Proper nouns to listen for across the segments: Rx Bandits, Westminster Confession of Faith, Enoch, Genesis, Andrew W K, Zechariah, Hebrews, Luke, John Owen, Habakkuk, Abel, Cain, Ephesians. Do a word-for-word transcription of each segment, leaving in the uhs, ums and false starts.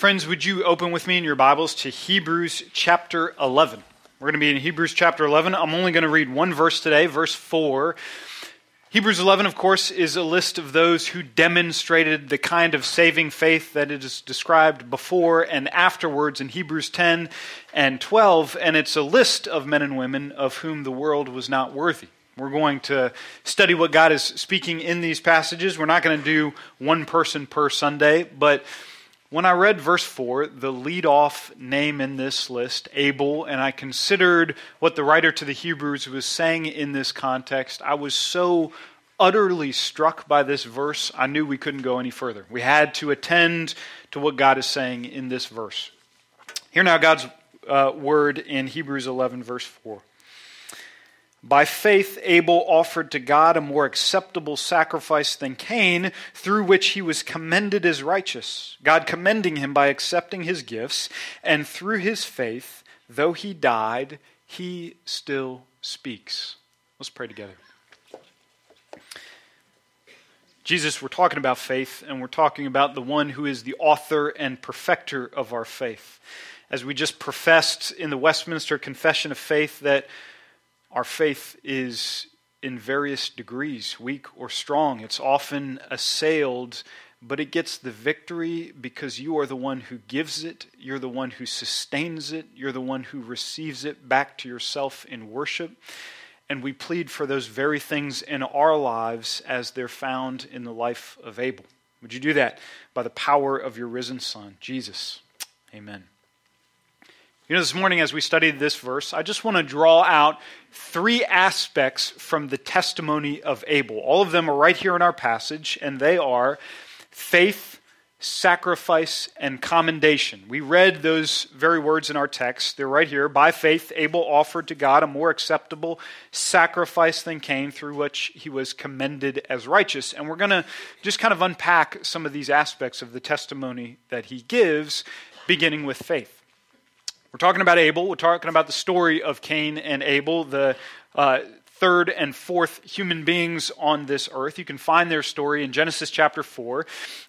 Friends, would you open with me in your Bibles to Hebrews chapter eleven? We're going to be in Hebrews chapter eleven. I'm only going to read one verse today, verse four. Hebrews eleven, of course, is a list of those who demonstrated the kind of saving faith that is described before and afterwards in Hebrews ten and twelve, and it's a list of men and women of whom the world was not worthy. We're going to study what God is speaking in these passages. We're not going to do one person per Sunday, but when I read verse four, the lead-off name in this list, Abel, and I considered what the writer to the Hebrews was saying in this context, I was so utterly struck by this verse, I knew we couldn't go any further. We had to attend to what God is saying in this verse. Hear now God's uh, word in Hebrews eleven, verse four. By faith, Abel offered to God a more acceptable sacrifice than Cain, through which he was commended as righteous, God commending him by accepting his gifts, and through his faith, though he died, he still speaks. Let's pray together. Jesus, we're talking about faith, and we're talking about the one who is the author and perfecter of our faith. As we just professed in the Westminster Confession of Faith, that our faith is in various degrees, weak or strong. It's often assailed, but it gets the victory because you are the one who gives it. You're the one who sustains it. You're the one who receives it back to yourself in worship. And we plead for those very things in our lives as they're found in the life of Abel. Would you do that by the power of your risen Son, Jesus? Amen. You know, this morning as we studied this verse, I just want to draw out three aspects from the testimony of Abel. All of them are right here in our passage, and they are faith, sacrifice, and commendation. We read those very words in our text. They're right here. By faith, Abel offered to God a more acceptable sacrifice than Cain, through which he was commended as righteous. And we're going to just kind of unpack some of these aspects of the testimony that he gives, beginning with faith. We're talking about Abel. We're talking about the story of Cain and Abel, the uh, third and fourth human beings on this earth. You can find their story in Genesis chapter four.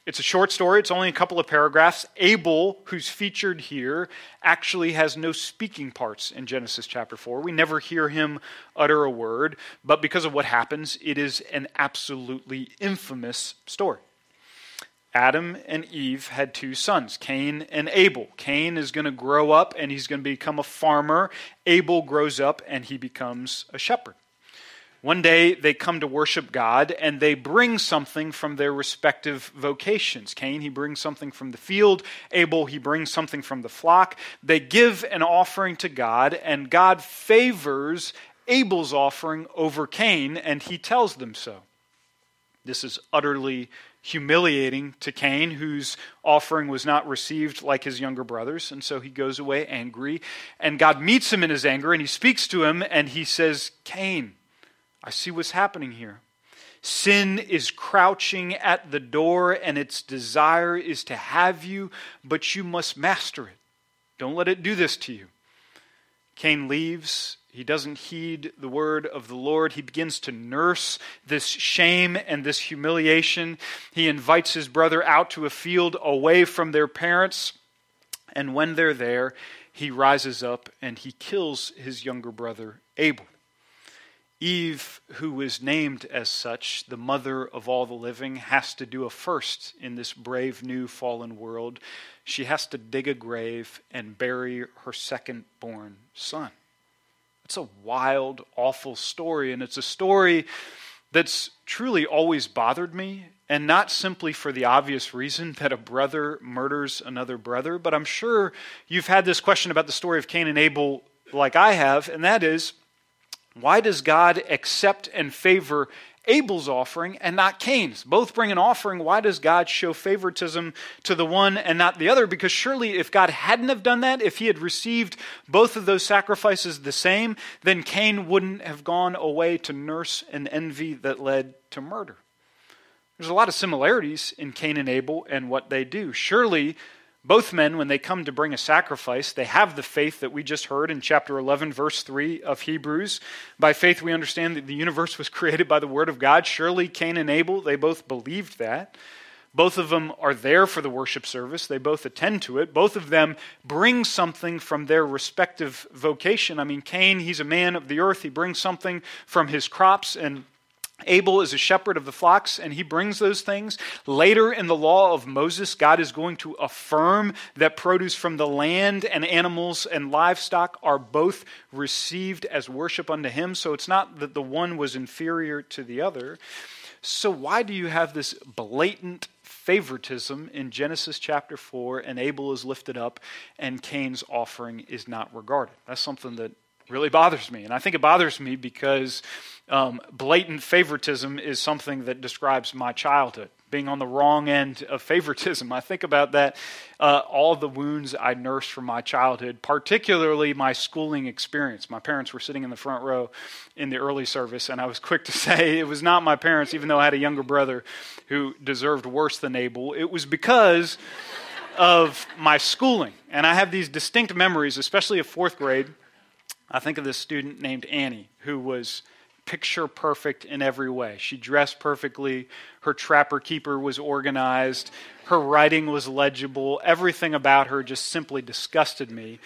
It's a short story. It's only a couple of paragraphs. Abel, who's featured here, actually has no speaking parts in Genesis chapter four. We never hear him utter a word, but because of what happens, it is an absolutely infamous story. Adam and Eve had two sons, Cain and Abel. Cain is going to grow up and he's going to become a farmer. Abel grows up and he becomes a shepherd. One day they come to worship God and they bring something from their respective vocations. Cain, he brings something from the field. Abel, he brings something from the flock. They give an offering to God and God favors Abel's offering over Cain and he tells them so. This is utterly humiliating to Cain, whose offering was not received like his younger brothers, and so he goes away angry, and God meets him in his anger, and he speaks to him, and he says, Cain, I see what's happening here. Sin is crouching at the door, and its desire is to have you, but you must master it. Don't let it do this to you. Cain leaves. He doesn't heed the word of the Lord. He begins to nurse this shame and this humiliation. He invites his brother out to a field away from their parents. And when they're there, he rises up and he kills his younger brother, Abel. Eve, who was named as such, the mother of all the living, has to do a first in this brave new fallen world. She has to dig a grave and bury her second-born son. It's a wild, awful story, and it's a story that's truly always bothered me, and not simply for the obvious reason that a brother murders another brother, but I'm sure you've had this question about the story of Cain and Abel like I have, and that is, why does God accept and favor Abel's offering and not Cain's? Both bring an offering. Why does God show favoritism to the one and not the other? Because surely if God hadn't have done that, if he had received both of those sacrifices the same, then Cain wouldn't have gone away to nurse an envy that led to murder. There's a lot of similarities in Cain and Abel and what they do. Surely both men, when they come to bring a sacrifice, they have the faith that we just heard in chapter eleven, verse three of Hebrews. By faith, we understand that the universe was created by the word of God. Surely Cain and Abel, they both believed that. Both of them are there for the worship service. They both attend to it. Both of them bring something from their respective vocation. I mean, Cain, he's a man of the earth. He brings something from his crops, and Abel is a shepherd of the flocks, and he brings those things. Later in the law of Moses, God is going to affirm that produce from the land and animals and livestock are both received as worship unto him. So it's not that the one was inferior to the other. So why do you have this blatant favoritism in Genesis chapter four, and Abel is lifted up and Cain's offering is not regarded? That's something that really bothers me. And I think it bothers me because um, blatant favoritism is something that describes my childhood, being on the wrong end of favoritism. I think about that, uh, all the wounds I nursed from my childhood, particularly my schooling experience. My parents were sitting in the front row in the early service, and I was quick to say it was not my parents, even though I had a younger brother who deserved worse than Abel. It was because of my schooling. And I have these distinct memories, especially of fourth grade. I think of this student named Annie, who was picture perfect in every way. She dressed perfectly. Her trapper keeper was organized. Her writing was legible. Everything about her just simply disgusted me.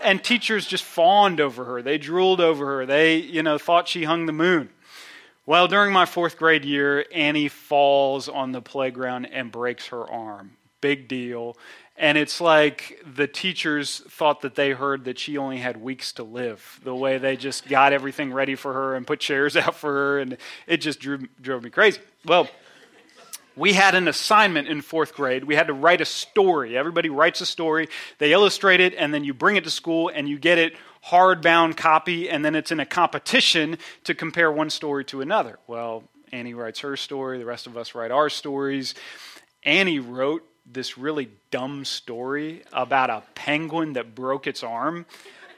And teachers just fawned over her. They drooled over her. They, you know, thought she hung the moon. Well, during my fourth grade year, Annie falls on the playground and breaks her arm. Big deal. And it's like the teachers thought that they heard that she only had weeks to live, the way they just got everything ready for her and put chairs out for her, and it just drew, drove me crazy. Well, we had an assignment in fourth grade. We had to write a story. Everybody writes a story. They illustrate it, and then you bring it to school, and you get it hardbound copy, and then it's in a competition to compare one story to another. Well, Annie writes her story. The rest of us write our stories. Annie wrote this really dumb story about a penguin that broke its arm.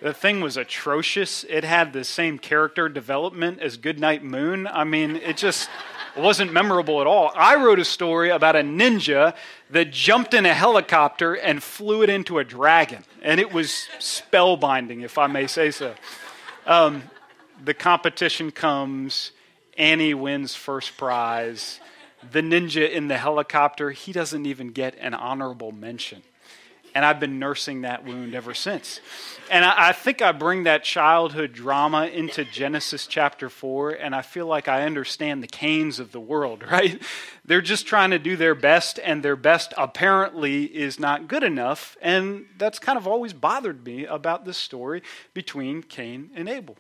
The thing was atrocious. It had the same character development as Goodnight Moon. I mean, it just wasn't memorable at all. I wrote a story about a ninja that jumped in a helicopter and flew it into a dragon. And it was spellbinding, if I may say so. Um, the competition comes. Annie wins first prize. The ninja in the helicopter, he doesn't even get an honorable mention. And I've been nursing that wound ever since. And I, I think I bring that childhood drama into Genesis chapter four, and I feel like I understand the Cains of the world, right? They're just trying to do their best, and their best apparently is not good enough. And that's kind of always bothered me about this story between Cain and Abel.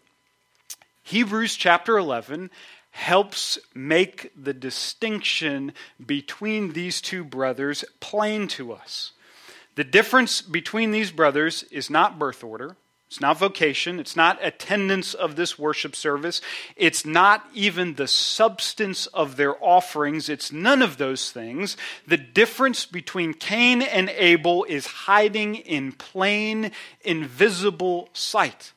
Hebrews chapter eleven helps make the distinction between these two brothers plain to us. The difference between these brothers is not birth order, it's not vocation, it's not attendance of this worship service, it's not even the substance of their offerings, it's none of those things. The difference between Cain and Abel is hiding in plain, invisible sight.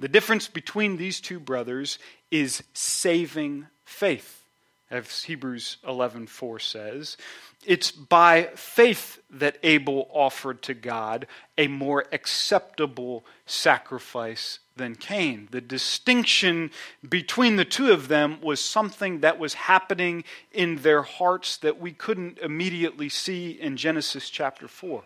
The difference between these two brothers is saving faith, as Hebrews eleven four says. It's by faith that Abel offered to God a more acceptable sacrifice than Cain. The distinction between the two of them was something that was happening in their hearts that we couldn't immediately see in Genesis chapter four.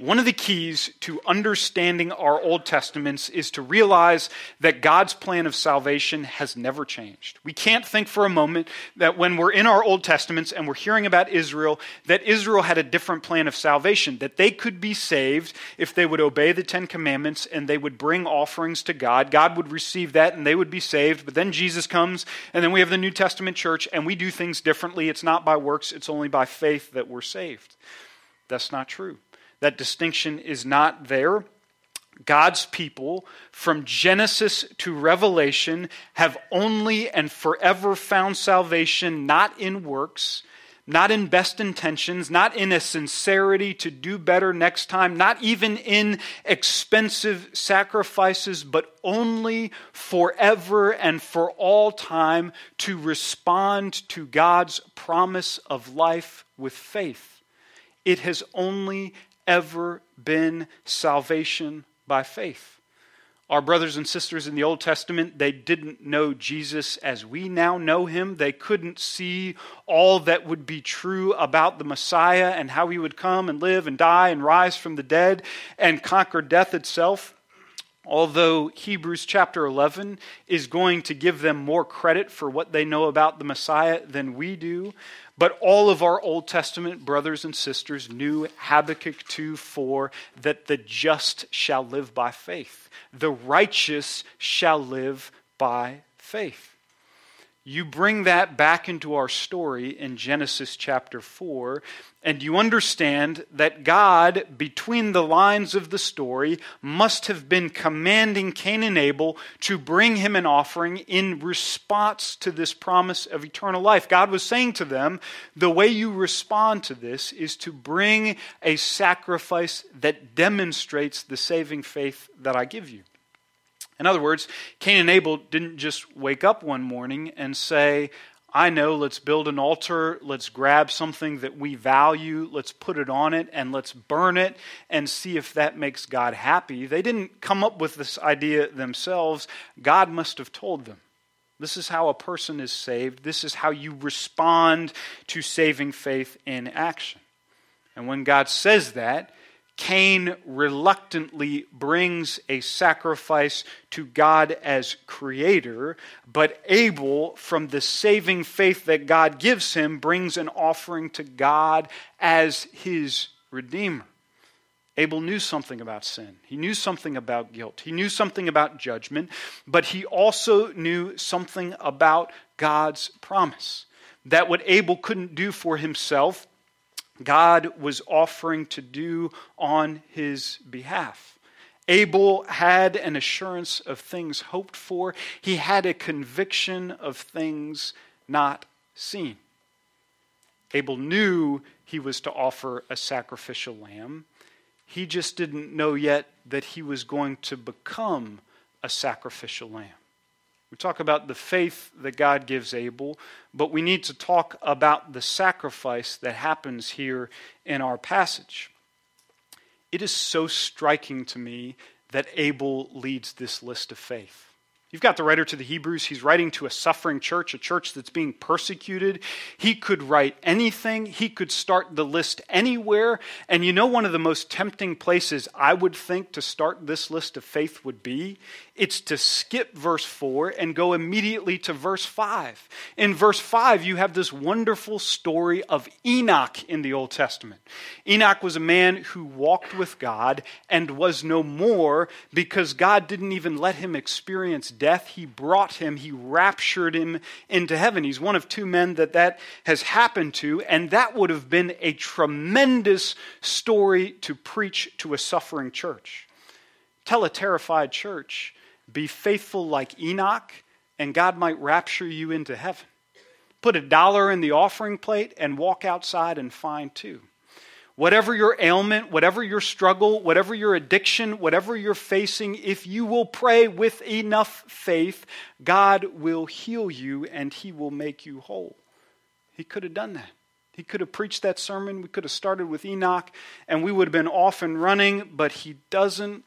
One of the keys to understanding our Old Testaments is to realize that God's plan of salvation has never changed. We can't think for a moment that when we're in our Old Testaments and we're hearing about Israel, that Israel had a different plan of salvation, that they could be saved if they would obey the Ten Commandments and they would bring offerings to God. God would receive that and they would be saved. But then Jesus comes, and then we have the New Testament church, and we do things differently. It's not by works, it's only by faith that we're saved. That's not true. That distinction is not there. God's people, from Genesis to Revelation, have only and forever found salvation not in works, not in best intentions, not in a sincerity to do better next time, not even in expensive sacrifices, but only forever and for all time to respond to God's promise of life with faith. It has only ever been salvation by faith. Our brothers and sisters in the Old Testament, they didn't know Jesus as we now know him. They couldn't see all that would be true about the Messiah and how he would come and live and die and rise from the dead and conquer death itself. Although Hebrews chapter eleven is going to give them more credit for what they know about the Messiah than we do, but all of our Old Testament brothers and sisters knew Habakkuk two four, that the just shall live by faith. The righteous shall live by faith. You bring that back into our story in Genesis chapter four, and you understand that God, between the lines of the story, must have been commanding Cain and Abel to bring him an offering in response to this promise of eternal life. God was saying to them, the way you respond to this is to bring a sacrifice that demonstrates the saving faith that I give you. In other words, Cain and Abel didn't just wake up one morning and say, I know, let's build an altar, let's grab something that we value, let's put it on it, and let's burn it and see if that makes God happy. They didn't come up with this idea themselves. God must have told them. This is how a person is saved. This is how you respond to saving faith in action. And when God says that, Cain reluctantly brings a sacrifice to God as creator, but Abel, from the saving faith that God gives him, brings an offering to God as his redeemer. Abel knew something about sin. He knew something about guilt. He knew something about judgment, but he also knew something about God's promise, that what Abel couldn't do for himself, God was offering to do on his behalf. Abel had an assurance of things hoped for. He had a conviction of things not seen. Abel knew he was to offer a sacrificial lamb. He just didn't know yet that he was going to become a sacrificial lamb. We talk about the faith that God gives Abel, but we need to talk about the sacrifice that happens here in our passage. It is so striking to me that Abel leads this list of faith. You've got the writer to the Hebrews. He's writing to a suffering church, a church that's being persecuted. He could write anything. He could start the list anywhere. And you know, one of the most tempting places I would think to start this list of faith would be, it's to skip verse four and go immediately to verse five. In verse five, you have this wonderful story of Enoch in the Old Testament. Enoch was a man who walked with God and was no more because God didn't even let him experience death. He brought him, he raptured him into heaven. He's one of two men that that has happened to, and that would have been a tremendous story to preach to a suffering church. Tell a terrified church, be faithful like Enoch, and God might rapture you into heaven. Put a dollar in the offering plate and walk outside and find two. Whatever your ailment, whatever your struggle, whatever your addiction, whatever you're facing, if you will pray with enough faith, God will heal you and he will make you whole. He could have done that. He could have preached that sermon. We could have started with Enoch and we would have been off and running, but he doesn't.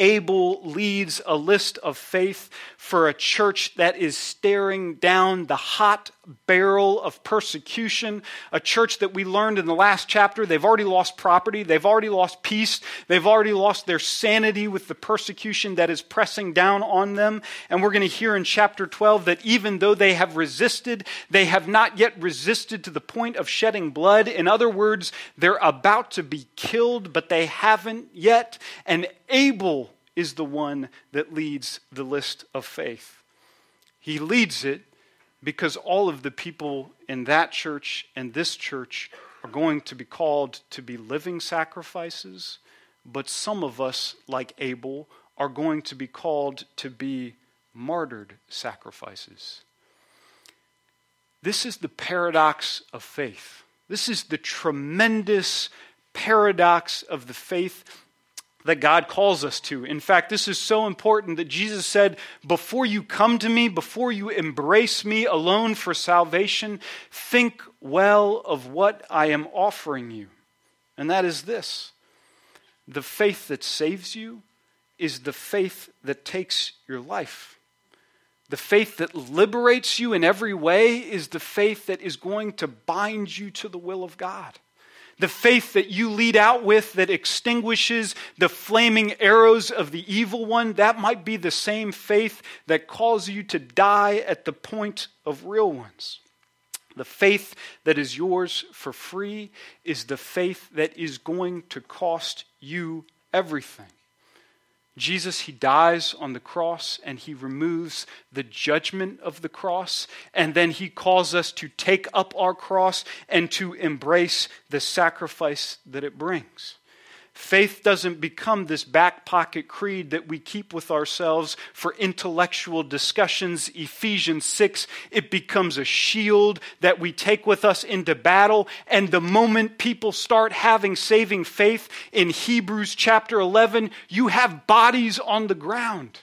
Abel leads a list of faith for a church that is staring down the hot barrel of persecution, a church that we learned in the last chapter, they've already lost property, they've already lost peace, they've already lost their sanity with the persecution that is pressing down on them. And we're going to hear in chapter twelve that even though they have resisted, they have not yet resisted to the point of shedding blood. In other words, they're about to be killed, but they haven't yet. And Abel is the one that leads the list of faith. He leads it because all of the people in that church and this church are going to be called to be living sacrifices, but some of us, like Abel, are going to be called to be martyred sacrifices. This is the paradox of faith. This is the tremendous paradox of the faith that God calls us to. In fact, this is so important that Jesus said, before you come to me, before you embrace me alone for salvation, think well of what I am offering you. And that is this: the faith that saves you is the faith that takes your life. The faith that liberates you in every way is the faith that is going to bind you to the will of God. The faith that you lead out with that extinguishes the flaming arrows of the evil one, that might be the same faith that calls you to die at the point of real ones. The faith that is yours for free is the faith that is going to cost you everything. Jesus, he dies on the cross and he removes the judgment of the cross, and then he calls us to take up our cross and to embrace the sacrifice that it brings. Faith doesn't become this back pocket creed that we keep with ourselves for intellectual discussions. Ephesians six, it becomes a shield that we take with us into battle. And the moment people start having saving faith in Hebrews chapter eleven, you have bodies on the ground.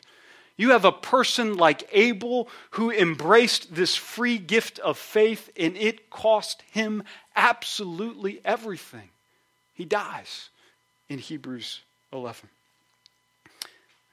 You have a person like Abel who embraced this free gift of faith, and it cost him absolutely everything. He dies. In Hebrews eleven.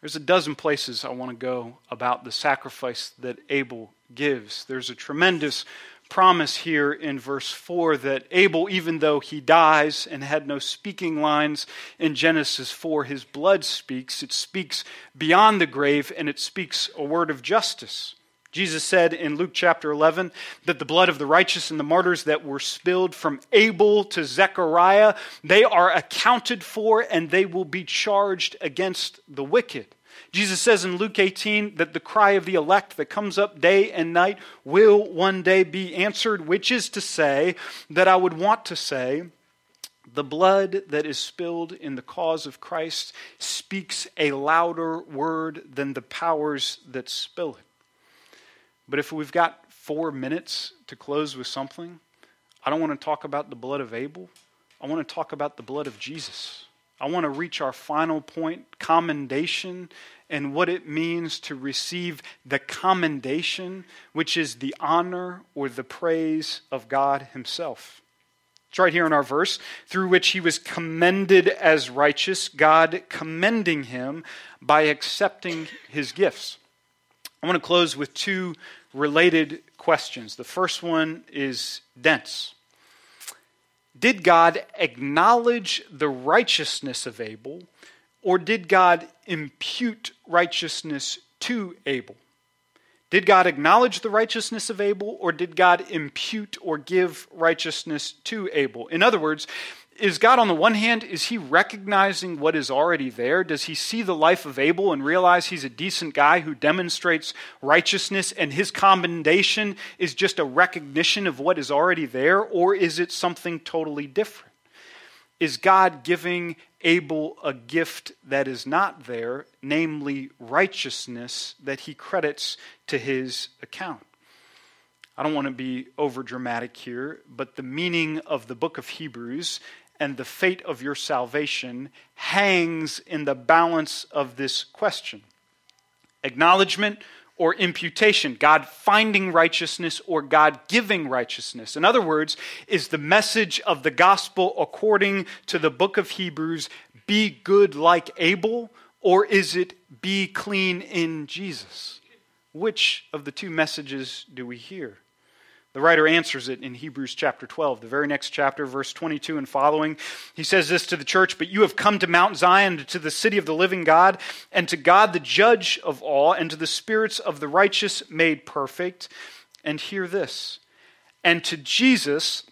There's a dozen places I want to go about the sacrifice that Abel gives. There's a tremendous promise here in verse four that Abel, even though he dies and had no speaking lines in Genesis four, his blood speaks. It speaks beyond the grave, and it speaks a word of justice. Jesus said in Luke chapter eleven that the blood of the righteous and the martyrs that were spilled from Abel to Zechariah, they are accounted for and they will be charged against the wicked. Jesus says in Luke eighteen that the cry of the elect that comes up day and night will one day be answered, which is to say that I would want to say the blood that is spilled in the cause of Christ speaks a louder word than the powers that spill it. But if we've got four minutes to close with something, I don't want to talk about the blood of Abel. I want to talk about the blood of Jesus. I want to reach our final point, commendation, and what it means to receive the commendation, which is the honor or the praise of God himself. It's right here in our verse, through which he was commended as righteous, God commending him by accepting his gifts. I want to close with two related questions. The first one is dense. Did God acknowledge the righteousness of Abel, or did God impute righteousness to Abel? Did God acknowledge the righteousness of Abel, or did God impute or give righteousness to Abel? In other words, is God, on the one hand, is he recognizing what is already there? Does he see the life of Abel and realize he's a decent guy who demonstrates righteousness, and his commendation is just a recognition of what is already there? Or is it something totally different? Is God giving Abel a gift that is not there, namely righteousness that he credits to his account? I don't want to be over dramatic here, but the meaning of the book of Hebrews and the fate of your salvation hangs in the balance of this question. Acknowledgement or imputation, God finding righteousness or God giving righteousness. In other words, is the message of the gospel according to the book of Hebrews, be good like Abel, or is it be clean in Jesus? Which of the two messages do we hear? The writer answers it in Hebrews chapter twelve, the very next chapter, verse twenty-two and following. He says this to the church, "But you have come to Mount Zion, to the city of the living God, and to God the judge of all, and to the spirits of the righteous made perfect." And hear this, "And to Jesus,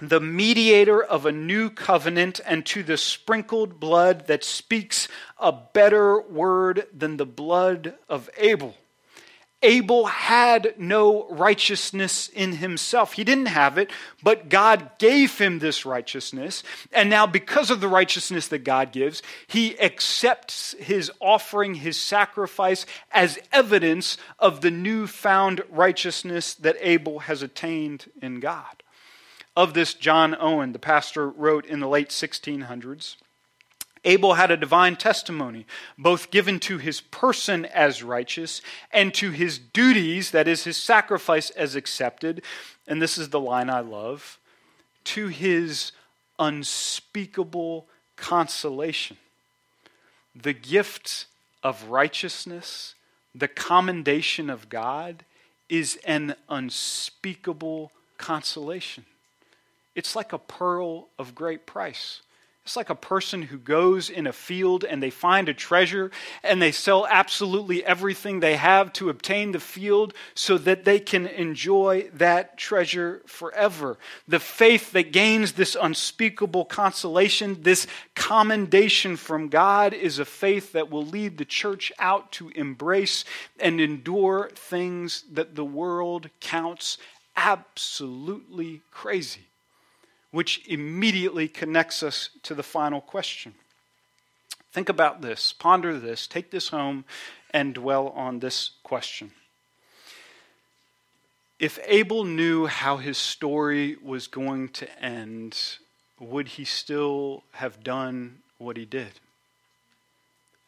the mediator of a new covenant, and to the sprinkled blood that speaks a better word than the blood of Abel." Abel had no righteousness in himself. He didn't have it, but God gave him this righteousness. And now because of the righteousness that God gives, he accepts his offering, his sacrifice, as evidence of the newfound righteousness that Abel has attained in God. Of this, John Owen, the pastor, wrote in the late sixteen hundreds, "Abel had a divine testimony, both given to his person as righteous and to his duties, that is, his sacrifice as accepted." And this is the line I love: "To his unspeakable consolation." The gift of righteousness, the commendation of God, is an unspeakable consolation. It's like a pearl of great price. It's like a person who goes in a field and they find a treasure and they sell absolutely everything they have to obtain the field so that they can enjoy that treasure forever. The faith that gains this unspeakable consolation, this commendation from God, is a faith that will lead the church out to embrace and endure things that the world counts absolutely crazy. Which immediately connects us to the final question. Think about this, ponder this, take this home, and dwell on this question. If Abel knew how his story was going to end, would he still have done what he did?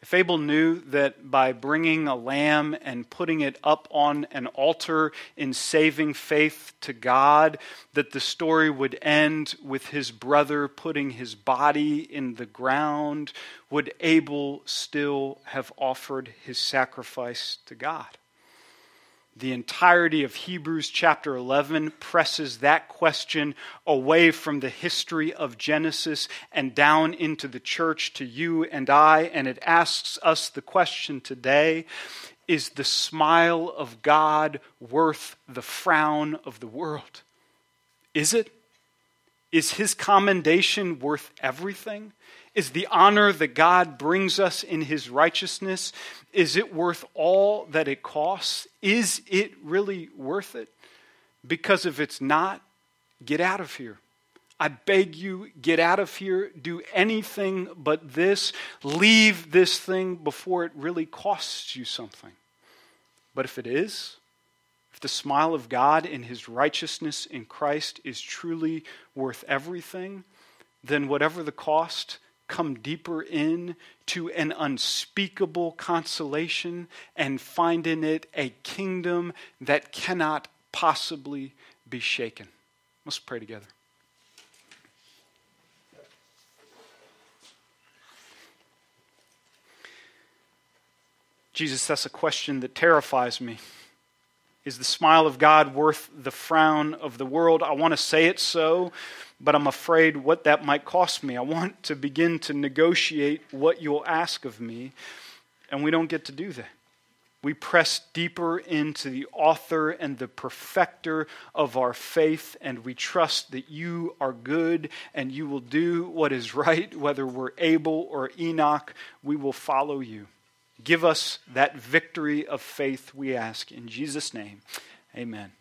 If Abel knew that by bringing a lamb and putting it up on an altar in saving faith to God, that the story would end with his brother putting his body in the ground, would Abel still have offered his sacrifice to God? The entirety of Hebrews chapter eleven presses that question away from the history of Genesis and down into the church to you and I, and it asks us the question today, is the smile of God worth the frown of the world? Is it? Is his commendation worth everything? Is the honor that God brings us in his righteousness, is it worth all that it costs? Is it really worth it? Because if it's not, get out of here. I beg you, get out of here. Do anything but this. Leave this thing before it really costs you something. But if it is, if the smile of God in his righteousness in Christ is truly worth everything, then whatever the cost, come deeper in to an unspeakable consolation and find in it a kingdom that cannot possibly be shaken. Let's pray together. Jesus, that's a question that terrifies me. Is the smile of God worth the frown of the world? I want to say it so, but I'm afraid what that might cost me. I want to begin to negotiate what you'll ask of me, and we don't get to do that. We press deeper into the author and the perfecter of our faith, and we trust that you are good and you will do what is right. Whether we're Abel or Enoch, we will follow you. Give us that victory of faith, we ask. In Jesus' name, amen.